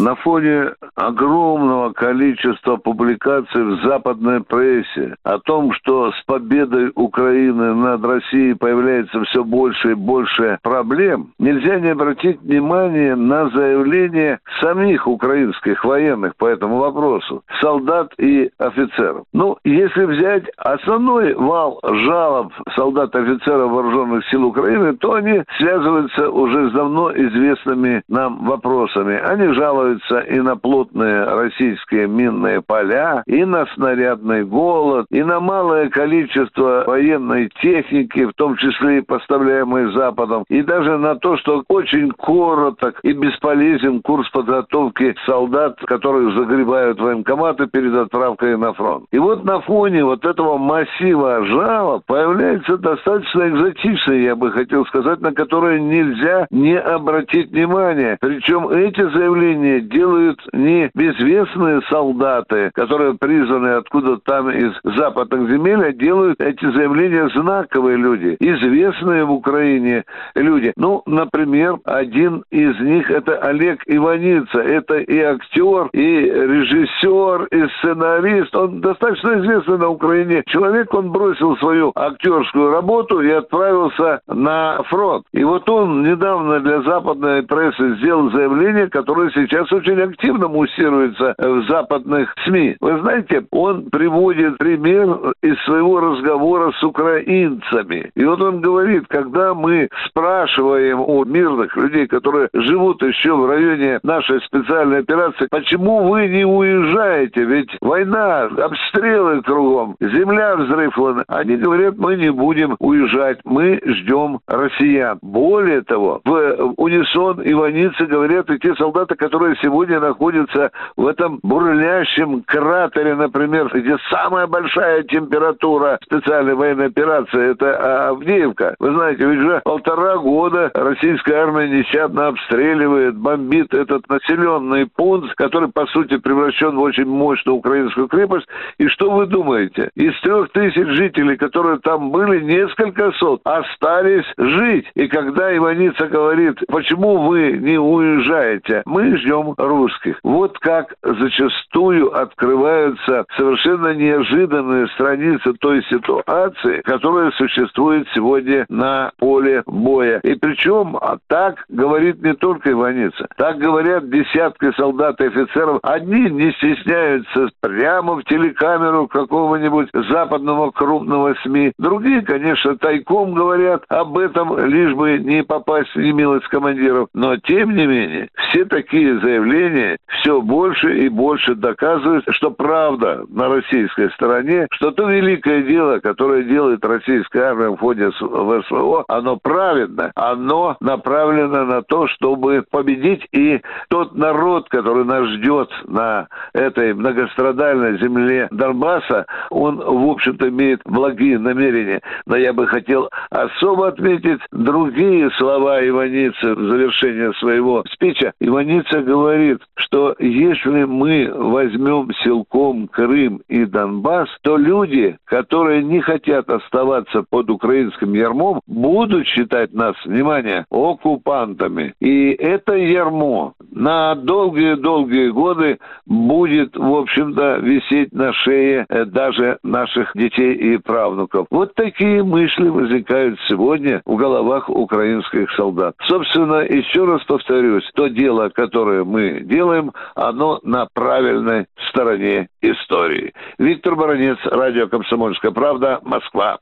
На фоне огромного количества публикаций в западной прессе о том, что с победой Украины над Россией появляется все больше и больше проблем, нельзя не обратить внимания на заявления самих украинских военных по этому вопросу, солдат и офицеров. Если взять основной вал жалоб солдат и офицеров вооруженных сил Украины, то они связываются уже с давно известными нам вопросами. Они жалуются и на плотные российские минные поля, и на снарядный голод, и на малое количество военной техники, в том числе и поставляемой Западом, и даже на то, что очень короток и бесполезен курс подготовки солдат, которых загребают военкоматы перед отправкой на фронт. И вот на фоне вот этого массива жалоб появляется достаточно экзотичный, я бы хотел сказать, на которое нельзя не обратить внимания. Причем эти заявления делают не безвестные солдаты, которые призваны откуда-то там из западных земель, а делают эти заявления знаковые люди, известные в Украине люди. Например, один из них — это Олег Иваница. Это и актер, и режиссер, и сценарист. Он достаточно известный на Украине человек. Он бросил свою актерскую работу и отправился на фронт. И вот он недавно для западной прессы сделал заявление, которое сейчас очень активно муссируется в западных СМИ. Вы знаете, он приводит пример из своего разговора с украинцами. И вот он говорит: когда мы спрашиваем у мирных людей, которые живут еще в районе нашей специальной операции, почему вы не уезжаете? Ведь война, обстрелы кругом, земля взрывлена. Они говорят: мы не будем уезжать, мы ждем россиян. Более того, в унисон иваницы говорят и те солдаты, которые сегодня находятся в этом бурлящем кратере, например, где самая большая температура специальной военной операции — это Авдеевка. Вы знаете, ведь уже 1,5 года российская армия нещадно обстреливает, бомбит этот населенный пункт, который, по сути, превращен в очень мощную украинскую крепость. И что вы думаете? Из 3 тысяч жителей, которые там были, несколько сот остались жить. И когда Иваница говорит: почему вы не уезжаете? Мы ждем русских. Вот как зачастую открываются совершенно неожиданные страницы той ситуации, которая существует сегодня на поле боя. И причем так говорит не только Иваница. Так говорят десятки солдат и офицеров. Одни не стесняются прямо в телекамеру какого-нибудь западного крупного СМИ. Другие, конечно, тайком говорят об этом, лишь бы не попасть в немилость командиров. Но, тем не менее, все такие заявления все больше и больше доказывают, что правда на российской стороне, что то великое дело, которое делает российская армия в ходе ВСВО, оно праведно, оно направлено на то, чтобы победить и тот народ, который нас ждет на этой многострадальной земле Донбасса, он, в общем-то, имеет благие намерения. Но я бы хотел особо отметить другие слова Иваницы в завершении своего спича. Иваница говорит, что если мы возьмем силком Крым и Донбасс, то люди, которые не хотят оставаться под украинским ярмом, будут считать нас, внимание, оккупантами. И это ярмо на долгие-долгие годы будет, в общем-то, висеть на шее даже наших детей и правнуков. Вот такие мысли возникают сегодня в головах украинских солдат. Собственно, еще раз повторюсь, то дело, которое мы делаем, оно на правильной стороне истории. Виктор Баранец, радио «Комсомольская правда», Москва.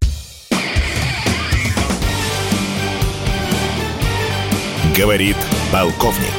Говорит полковник.